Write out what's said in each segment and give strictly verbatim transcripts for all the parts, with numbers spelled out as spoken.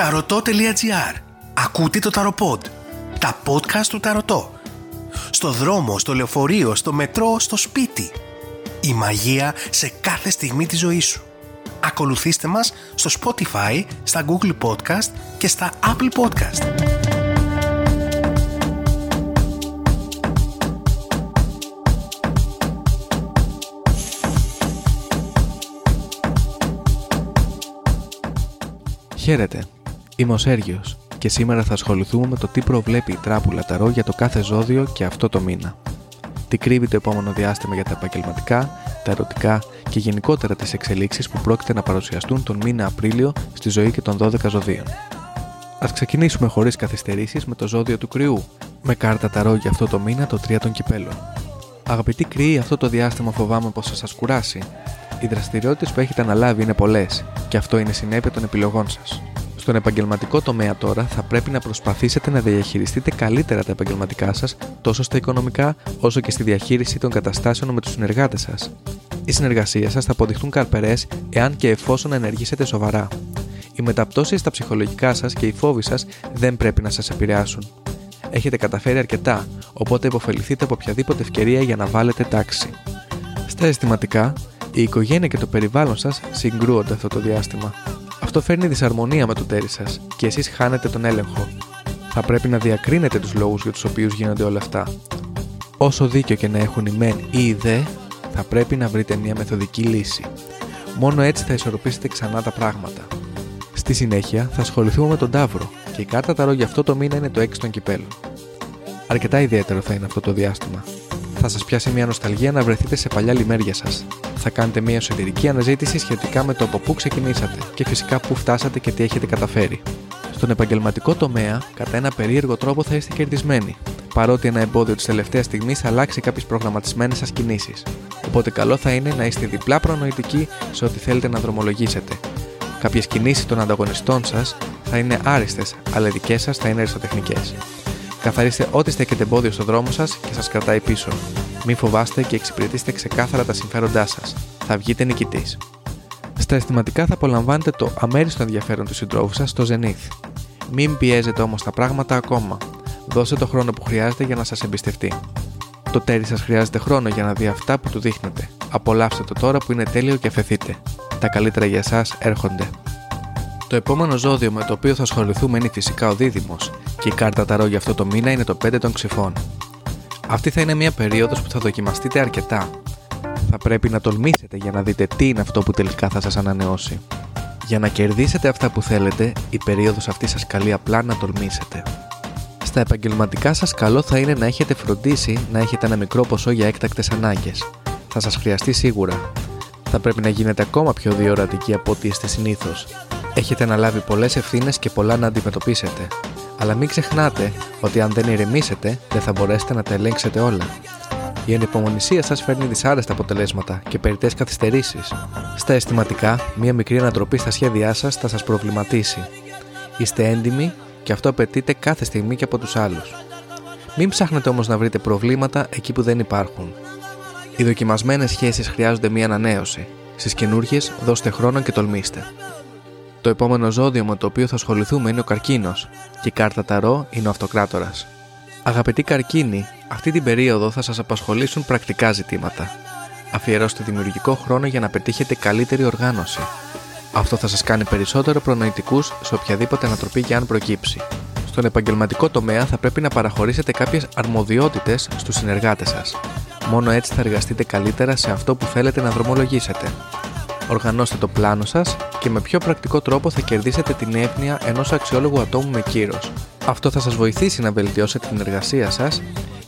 taroto τελεία gr. Ακούτε το Ταρωπόντ, τα podcast του Ταρωτό. Στο δρόμο, στο λεωφορείο, στο μετρό, στο σπίτι. Η μαγεία σε κάθε στιγμή της ζωής σου. Ακολουθήστε μας στο Spotify, στα Google Podcast και στα Apple Podcast. Χαίρετε, είμαι ο Σέργιος και σήμερα θα ασχοληθούμε με το τι προβλέπει η τράπουλα ταρό για το κάθε ζώδιο και αυτό το μήνα. Τι κρύβει το επόμενο διάστημα για τα επαγγελματικά, τα ερωτικά και γενικότερα τις εξελίξεις που πρόκειται να παρουσιαστούν τον μήνα Απρίλιο στη ζωή και των δώδεκα ζωδίων. Ας ξεκινήσουμε χωρίς καθυστερήσεις με το ζώδιο του Κριού, με κάρτα ταρό για αυτό το μήνα το τρία των κυπέλων. Αγαπητοί Κριοί, αυτό το διάστημα φοβάμαι πως θα σας κουράσει. Οι δραστηριότητες που έχετε αναλάβει είναι πολλές και αυτό είναι συνέπεια των επιλογών σας. Στον επαγγελματικό τομέα τώρα θα πρέπει να προσπαθήσετε να διαχειριστείτε καλύτερα τα επαγγελματικά σας τόσο στα οικονομικά όσο και στη διαχείριση των καταστάσεων με τους συνεργάτες σας. Οι συνεργασίες σας θα αποδειχθούν καρπερές εάν και εφόσον ενεργήσετε σοβαρά. Οι μεταπτώσεις στα ψυχολογικά σας και οι φόβοι σας δεν πρέπει να σας επηρεάσουν. Έχετε καταφέρει αρκετά, οπότε υποφεληθείτε από οποιαδήποτε ευκαιρία για να βάλετε τάξη. Στα αισθηματικά, η οικογένεια και το περιβάλλον σας συγκρούονται αυτό το διάστημα. Αυτό φέρνει δυσαρμονία με το τέρι σας και εσείς χάνετε τον έλεγχο. Θα πρέπει να διακρίνετε τους λόγους για τους οποίους γίνονται όλα αυτά. Όσο δίκιο και να έχουν οι μεν ή οι δε, θα πρέπει να βρείτε μια μεθοδική λύση. Μόνο έτσι θα ισορροπήσετε ξανά τα πράγματα. Στη συνέχεια θα ασχοληθούμε με τον Ταύρο και η κάρτα ταρό για αυτό το μήνα είναι το έξι των κυπέλων. Αρκετά ιδιαίτερο θα είναι αυτό το διάστημα. Θα σας πιάσει μια νοσταλγία να βρεθείτε σε παλιά λιμέρια σας. Θα κάνετε μια εσωτερική αναζήτηση σχετικά με το από πού ξεκινήσατε και φυσικά πού φτάσατε και τι έχετε καταφέρει. Στον επαγγελματικό τομέα, κατά ένα περίεργο τρόπο θα είστε κερδισμένοι, παρότι ένα εμπόδιο της τελευταίας στιγμής θα αλλάξει κάποιες προγραμματισμένες σας κινήσεις. Οπότε καλό θα είναι να είστε διπλά προνοητικοί σε ό,τι θέλετε να δρομολογήσετε. Κάποιες κινήσεις των ανταγωνιστών σας θα είναι άριστες, αλλά οι δικές σας θα είναι αριστοτεχνικές. Καθαρίστε ό,τι στέκεται εμπόδιο στο δρόμο σας και σας κρατάει πίσω. Μην φοβάστε και εξυπηρετήστε ξεκάθαρα τα συμφέροντά σας. Θα βγείτε νικητής. Στα αισθηματικά θα απολαμβάνετε το αμέριστο ενδιαφέρον του συντρόφου σας στο ζενίθ. Μην πιέζετε όμως τα πράγματα ακόμα. Δώστε το χρόνο που χρειάζεται για να σας εμπιστευτεί. Το τέρι σας χρειάζεται χρόνο για να δει αυτά που του δείχνετε. Απολαύστε το τώρα που είναι τέλειο και αφεθείτε. Τα καλύτερα για εσάς έρχονται. Το επόμενο ζώδιο με το οποίο θα ασχοληθούμε είναι φυσικά ο Δίδυμος και η κάρτα ταρό για αυτό το μήνα είναι το πέντε των Ξυφών. Αυτή θα είναι μια περίοδος που θα δοκιμαστείτε αρκετά. Θα πρέπει να τολμήσετε για να δείτε τι είναι αυτό που τελικά θα σας ανανεώσει. Για να κερδίσετε αυτά που θέλετε, η περίοδος αυτή σας καλεί απλά να τολμήσετε. Στα επαγγελματικά σας καλό θα είναι να έχετε φροντίσει να έχετε ένα μικρό ποσό για έκτακτες ανάγκες. Θα σας χρειαστεί σίγουρα. Θα πρέπει να γίνετε ακόμα πιο διορατικοί από ό,τι είστε συνήθως. Έχετε αναλάβει πολλές ευθύνες και πολλά να αντιμετωπίσετε. Αλλά μην ξεχνάτε ότι αν δεν ηρεμήσετε, δεν θα μπορέσετε να τα ελέγξετε όλα. Η ανυπομονησία σας φέρνει δυσάρεστα αποτελέσματα και περιττές καθυστερήσεις. Στα αισθηματικά, μία μικρή ανατροπή στα σχέδιά σας θα σας προβληματίσει. Είστε έντιμοι και αυτό απαιτείται κάθε στιγμή και από τους άλλους. Μην ψάχνετε όμως να βρείτε προβλήματα εκεί που δεν υπάρχουν. Οι δοκιμασμένες σχέσεις χρειάζονται μία ανανέωση. Στις καινούργιες, δώστε χρόνο και τολμήστε. Το επόμενο ζώδιο με το οποίο θα ασχοληθούμε είναι ο Καρκίνος και η κάρτα ταρό είναι ο Αυτοκράτορας. Αγαπητοί Καρκίνοι, αυτή την περίοδο θα σας απασχολήσουν πρακτικά ζητήματα. Αφιερώστε δημιουργικό χρόνο για να πετύχετε καλύτερη οργάνωση. Αυτό θα σας κάνει περισσότερο προνοητικούς σε οποιαδήποτε ανατροπή και αν προκύψει. Στον επαγγελματικό τομέα θα πρέπει να παραχωρήσετε κάποιες αρμοδιότητες στους συνεργάτες σας. Μόνο έτσι θα εργαστείτε καλύτερα σε αυτό που θέλετε να δρομολογήσετε. Οργανώστε το πλάνο σας και με πιο πρακτικό τρόπο θα κερδίσετε την εύνοια ενός αξιόλογου ατόμου με κύρος. Αυτό θα σας βοηθήσει να βελτιώσετε την εργασία σας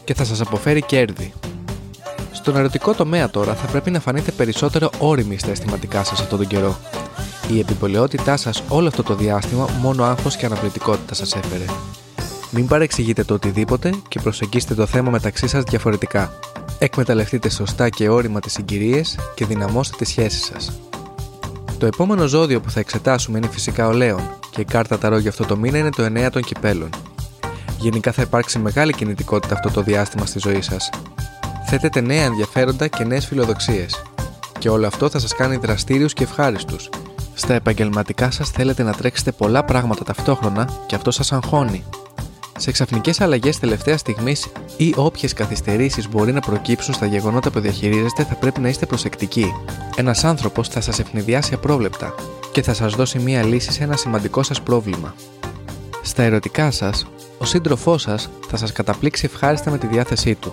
και θα σας αποφέρει κέρδη. Στον ερωτικό τομέα τώρα θα πρέπει να φανείτε περισσότερο όριμοι στα αισθηματικά σας αυτόν τον καιρό. Η επιπολαιότητά σας όλο αυτό το διάστημα μόνο άγχος και αναπληκτικότητα σας έφερε. Μην παρεξηγείτε το οτιδήποτε και προσεγγίστε το θέμα μεταξύ σας διαφορετικά. Εκμεταλλευτείτε σωστά και όριμα τις συγκυρίες και δυναμώστε τις σχέσεις σας. Το επόμενο ζώδιο που θα εξετάσουμε είναι φυσικά ο Λέων και η κάρτα ταρό για αυτό το μήνα είναι το εννέα των κυπέλων. Γενικά θα υπάρξει μεγάλη κινητικότητα αυτό το διάστημα στη ζωή σας. Θέτετε νέα ενδιαφέροντα και νέες φιλοδοξίες. Και όλο αυτό θα σας κάνει δραστήριους και ευχάριστους. Στα επαγγελματικά σας θέλετε να τρέξετε πολλά πράγματα ταυτόχρονα και αυτό σας αγχώνει. Σε ξαφνικές αλλαγές τελευταία στιγμής ή όποιες καθυστερήσεις μπορεί να προκύψουν στα γεγονότα που διαχειρίζεστε, θα πρέπει να είστε προσεκτικοί. Ένας άνθρωπος θα σας ευνηδιάσει απρόβλεπτα και θα σας δώσει μία λύση σε ένα σημαντικό σας πρόβλημα. Στα ερωτικά σας, ο σύντροφός σας θα σας καταπλήξει ευχάριστα με τη διάθεσή του.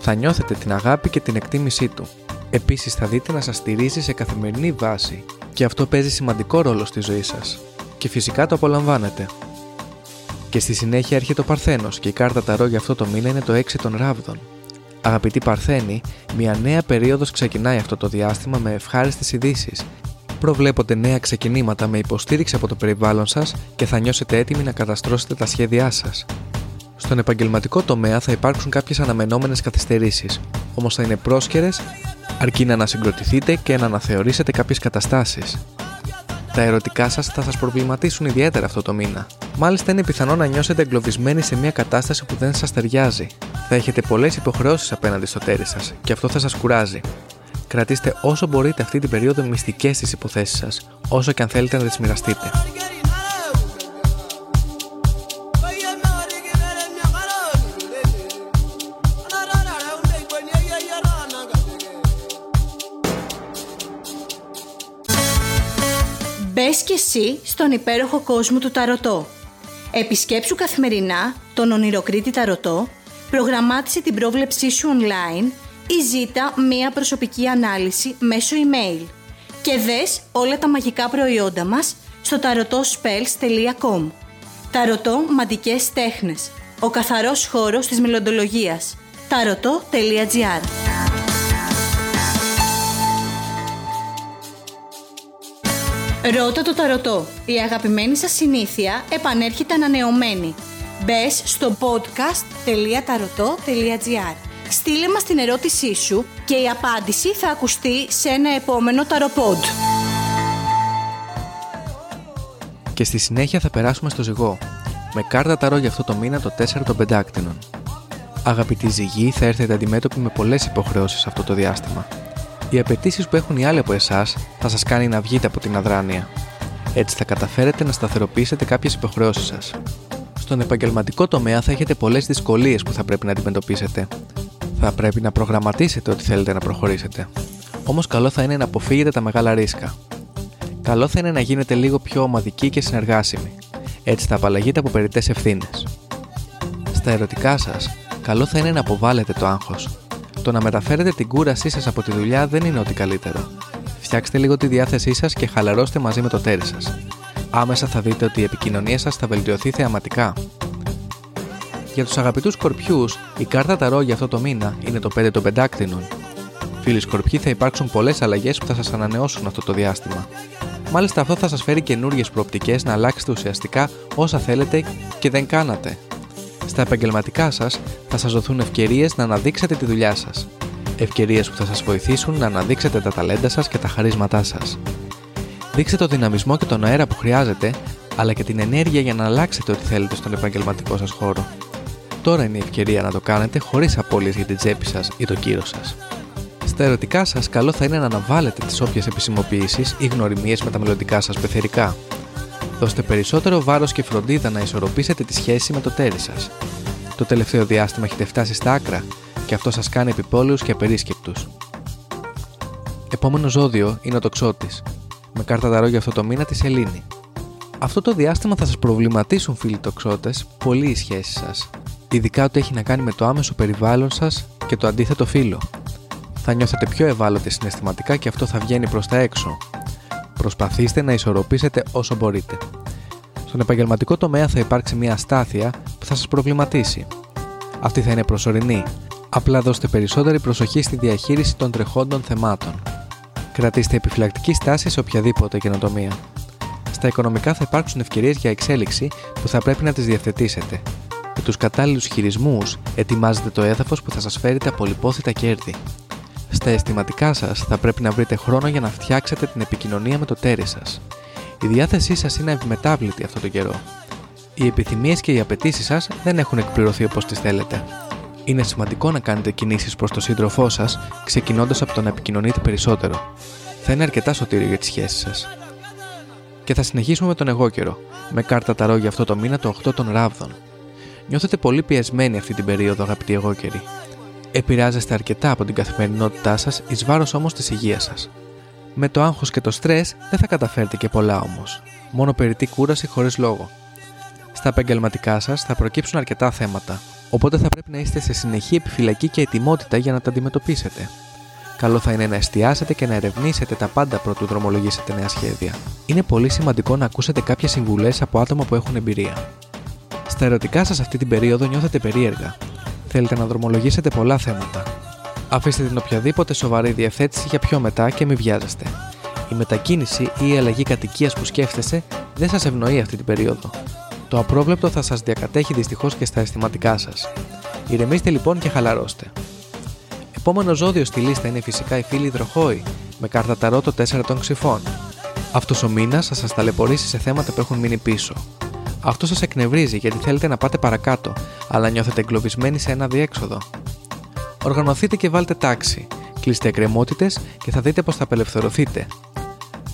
Θα νιώθετε την αγάπη και την εκτίμησή του. Επίσης, θα δείτε να σας στηρίζει σε καθημερινή βάση και αυτό παίζει σημαντικό ρόλο στη ζωή σας. Και φυσικά το απολαμβάνετε. Και στη συνέχεια έρχεται ο Παρθένος και η κάρτα ταρό για αυτό το μήνα είναι το έξι των ράβδων. Αγαπητοί Παρθένοι, μια νέα περίοδος ξεκινάει αυτό το διάστημα με ευχάριστες ειδήσεις. Προβλέπονται νέα ξεκινήματα με υποστήριξη από το περιβάλλον σας και θα νιώσετε έτοιμοι να καταστρώσετε τα σχέδιά σας. Στον επαγγελματικό τομέα θα υπάρξουν κάποιες αναμενόμενες καθυστερήσεις, όμως θα είναι πρόσκαιρες, αρκεί να ανασυγκροτηθείτε και να αναθεωρήσετε κάποιες καταστάσεις. Τα ερωτικά σας θα σας προβληματίσουν ιδιαίτερα αυτό το μήνα. Μάλιστα, είναι πιθανό να νιώσετε εγκλωβισμένοι σε μια κατάσταση που δεν σας ταιριάζει. Θα έχετε πολλές υποχρεώσεις απέναντι στο τέρι σας και αυτό θα σας κουράζει. Κρατήστε όσο μπορείτε αυτή την περίοδο μυστικές τις υποθέσεις σας, όσο και αν θέλετε να τις μοιραστείτε. Μπες και εσύ στον υπέροχο κόσμο του Ταρωτό. Επισκέψου καθημερινά τον Ονειροκρήτη Ταρωτό, προγραμμάτισε την πρόβλεψή σου online ή ζήτα μία προσωπική ανάλυση μέσω email και δες όλα τα μαγικά προϊόντα μας στο tarotospells τελεία com. Ταρωτό μαντικές τέχνες, ο καθαρός χώρος της μελλοντολογίας. taroto τελεία gr. Ρώτα το Ταρωτό. Η αγαπημένη σας συνήθεια επανέρχεται ανανεωμένη. Μπες στο podcast τελεία taroto τελεία gr. Στείλε μας την ερώτησή σου και η απάντηση θα ακουστεί σε ένα επόμενο Ταρωπόντ. Και στη συνέχεια θα περάσουμε στο Ζυγό. Με κάρτα ταρό για αυτό το μήνα το τέσσερα των πεντάκτηνων. Αγαπητοί Ζυγοί, θα έρθετε αντιμέτωποι με πολλές υποχρεώσεις αυτό το διάστημα. Οι απαιτήσεις που έχουν οι άλλοι από εσάς θα σας κάνει να βγείτε από την αδράνεια. Έτσι θα καταφέρετε να σταθεροποιήσετε κάποιες υποχρεώσεις σας. Στον επαγγελματικό τομέα θα έχετε πολλές δυσκολίες που θα πρέπει να αντιμετωπίσετε. Θα πρέπει να προγραμματίσετε ό,τι θέλετε να προχωρήσετε. Όμως καλό θα είναι να αποφύγετε τα μεγάλα ρίσκα. Καλό θα είναι να γίνετε λίγο πιο ομαδικοί και συνεργάσιμοι. Έτσι θα απαλλαγείτε από περιττές ευθύνες. Στα ερωτικά σας, καλό θα είναι να αποβάλλετε το άγχος. Το να μεταφέρετε την κούρασή σας από τη δουλειά δεν είναι ό,τι καλύτερο. Φτιάξτε λίγο τη διάθεσή σας και χαλαρώστε μαζί με το τέρι σας. Άμεσα θα δείτε ότι η επικοινωνία σας θα βελτιωθεί θεαματικά. Για τους αγαπητούς Σκορπιούς, η κάρτα ταρό για αυτό το μήνα είναι το πέντε των πεντάκτηνων. Φίλοι Σκορπιοί, θα υπάρξουν πολλές αλλαγές που θα σας ανανεώσουν αυτό το διάστημα. Μάλιστα, αυτό θα σας φέρει καινούριες προοπτικές να αλλάξετε ουσιαστικά όσα θέλετε και δεν κάνατε. Στα επαγγελματικά σας θα σας δοθούν ευκαιρίες να αναδείξετε τη δουλειά σας. Ευκαιρίες που θα σας βοηθήσουν να αναδείξετε τα ταλέντα σας και τα χαρίσματά σας. Δείξτε το δυναμισμό και τον αέρα που χρειάζεται, αλλά και την ενέργεια για να αλλάξετε ό,τι θέλετε στον επαγγελματικό σας χώρο. Τώρα είναι η ευκαιρία να το κάνετε χωρίς απώλειες για την τσέπη σας ή το κύρο σας. Στα ερωτικά σας, καλό θα είναι να αναβάλλετε τις όποιες επισημοποιήσεις ή γνωριμίες με τα μελλοντικά σας πεθερικά. Δώστε περισσότερο βάρος και φροντίδα να ισορροπήσετε τη σχέση με το τέρι σας. Το τελευταίο διάστημα έχετε φτάσει στα άκρα και αυτό σας κάνει επιπόλαιους και απερίσκεπτους. Επόμενο ζώδιο είναι ο Τοξότης. Με κάρτα ταρό για αυτό το μήνα τη Σελήνη. Αυτό το διάστημα θα σας προβληματίσουν, φίλοι Τοξότες, πολύ οι σχέσεις σας. Ειδικά ό,τι έχει να κάνει με το άμεσο περιβάλλον σας και το αντίθετο φύλο. Θα νιώθετε πιο ευάλωτοι συναισθηματικά και αυτό θα βγαίνει προς τα έξω. Προσπαθήστε να ισορροπήσετε όσο μπορείτε. Στον επαγγελματικό τομέα θα υπάρξει μια αστάθεια που θα σας προβληματίσει. Αυτή θα είναι προσωρινή. Απλά δώστε περισσότερη προσοχή στη διαχείριση των τρεχόντων θεμάτων. Κρατήστε επιφυλακτική στάση σε οποιαδήποτε καινοτομία. Στα οικονομικά θα υπάρξουν ευκαιρίες για εξέλιξη που θα πρέπει να τις διευθετήσετε. Με τους κατάλληλους χειρισμούς ετοιμάζετε το έδαφος που θα σας φέρει τα πολυπόθητα κέρδη. Στα αισθηματικά σας θα πρέπει να βρείτε χρόνο για να φτιάξετε την επικοινωνία με το τέρι σας. Η διάθεσή σας είναι ευμετάβλητη αυτόν τον καιρό. Οι επιθυμίες και οι απαιτήσεις σας δεν έχουν εκπληρωθεί όπως τις θέλετε. Είναι σημαντικό να κάνετε κινήσεις προς τον σύντροφό σας, ξεκινώντας από το να επικοινωνείτε περισσότερο. Θα είναι αρκετά σωτήριο για τις σχέσεις σας. Και θα συνεχίσουμε με τον εγώ καιρό, με κάρτα ταρό για αυτό το μήνα, το οκτώ των ράβδων. Νιώθετε πολύ πιεσμένοι αυτή την περίοδο, αγαπητοί εγώ καιροί. Επηρεάζεστε αρκετά από την καθημερινότητά σας, εις βάρος όμως της υγείας σας. Με το άγχος και το στρες δεν θα καταφέρετε και πολλά όμως. Μόνο περιττή κούραση χωρίς λόγο. Στα επαγγελματικά σας θα προκύψουν αρκετά θέματα, οπότε θα πρέπει να είστε σε συνεχή επιφυλακή και ετοιμότητα για να τα αντιμετωπίσετε. Καλό θα είναι να εστιάσετε και να ερευνήσετε τα πάντα προτού δρομολογήσετε νέα σχέδια. Είναι πολύ σημαντικό να ακούσετε κάποιες συμβουλές από άτομα που έχουν εμπειρία. Στα ερωτικά σας αυτή την περίοδο νιώθετε περίεργα. Θέλετε να δρομολογήσετε πολλά θέματα. Αφήστε την οποιαδήποτε σοβαρή διευθέτηση για πιο μετά και μην βιάζεστε. Η μετακίνηση ή η αλλαγή κατοικίας που σκέφτεστε δεν σας ευνοεί αυτή την περίοδο. Το απρόβλεπτο θα σας διακατέχει δυστυχώς και στα αισθηματικά σας. Ηρεμήστε λοιπόν και χαλαρώστε. Επόμενο ζώδιο στη λίστα είναι φυσικά οι φίλοι υδροχόοι, με κάρτα ταρότο τέσσερα των ξυφών. Αυτός ο μήνας θα σας ταλαιπωρήσει σε θέματα που έχουν μείνει πίσω. Αυτό σας εκνευρίζει γιατί θέλετε να πάτε παρακάτω, αλλά νιώθετε εγκλωβισμένοι σε ένα διέξοδο. Οργανωθείτε και βάλτε τάξη, κλείστε εκκρεμότητες και θα δείτε πως θα απελευθερωθείτε.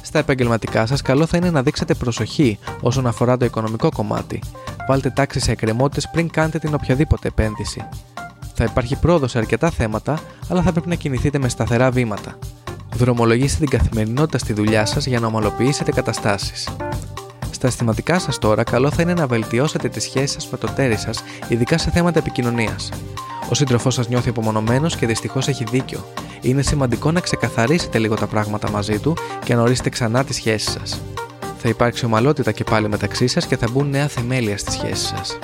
Στα επαγγελματικά σας, καλό θα είναι να δείξετε προσοχή όσον αφορά το οικονομικό κομμάτι. Βάλτε τάξη σε εκκρεμότητες πριν κάνετε την οποιαδήποτε επένδυση. Θα υπάρχει πρόοδος σε αρκετά θέματα, αλλά θα πρέπει να κινηθείτε με σταθερά βήματα. Δρομολογήστε την καθημερινότητα στη δουλειά σας για να ομαλοποιήσετε καταστάσεις. Στα αισθηματικά σας τώρα, καλό θα είναι να βελτιώσετε τις σχέσεις σας με το τέρι σας, ειδικά σε θέματα επικοινωνίας. Ο σύντροφός σας νιώθει απομονωμένος και δυστυχώς έχει δίκιο. Είναι σημαντικό να ξεκαθαρίσετε λίγο τα πράγματα μαζί του και να ορίσετε ξανά τις σχέσεις σας. Θα υπάρξει ομαλότητα και πάλι μεταξύ σας και θα μπουν νέα θεμέλια στις σχέσεις σας.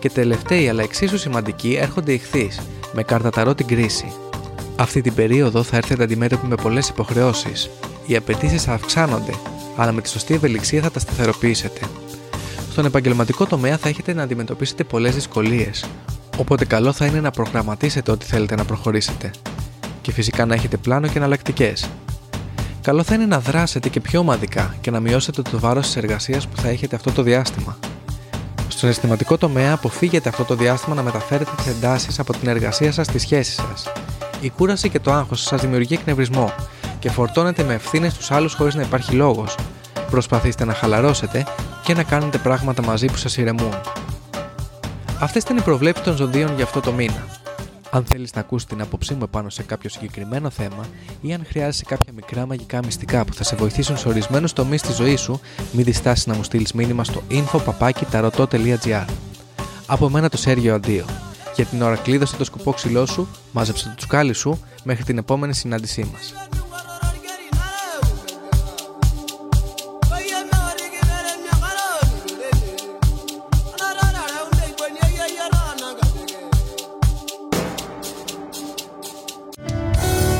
Και τελευταίοι, αλλά εξίσου σημαντικοί, έρχονται οι χθείς, με κάρτα ταρό την κρίση. Αυτή την περίοδο θα έρθετε αντιμέτωποι με πολλές υποχρεώσεις. Οι απαιτήσεις θα αυξάνονται, αλλά με τη σωστή ευελιξία θα τα σταθεροποιήσετε. Στον επαγγελματικό τομέα θα έχετε να αντιμετωπίσετε πολλές δυσκολίες, οπότε καλό θα είναι να προγραμματίσετε ό,τι θέλετε να προχωρήσετε. Και φυσικά να έχετε πλάνο και εναλλακτικές. Καλό θα είναι να δράσετε και πιο ομαδικά και να μειώσετε το βάρος της εργασίας που θα έχετε αυτό το διάστημα. Στον αισθηματικό τομέα, αποφύγετε αυτό το διάστημα να μεταφέρετε τις εντάσεις από την εργασία σας στις σχέσεις σας. Η κούραση και το άγχος σας δημιουργεί εκνευρισμό και φορτώνετε με ευθύνες τους άλλους χωρίς να υπάρχει λόγος. Προσπαθήστε να χαλαρώσετε και να κάνετε πράγματα μαζί που σας ηρεμούν. Αυτές ήταν οι προβλέψεις των ζωδίων για αυτό το μήνα. Αν θέλεις να ακούσεις την άποψή μου επάνω σε κάποιο συγκεκριμένο θέμα ή αν χρειάζεσαι κάποια μικρά μαγικά μυστικά που θα σε βοηθήσουν σε ορισμένους τομείς της ζωής σου, μην διστάσεις να μου στείλεις μήνυμα στο info at taroto dot gr. Από μένα το Σέργιο αντίο. Για την ώρα κλείδωσε το σκουπό ξυλό σου, μάζεψε το τσουκάλι σου, μέχρι την επόμενη συνάντησή μας.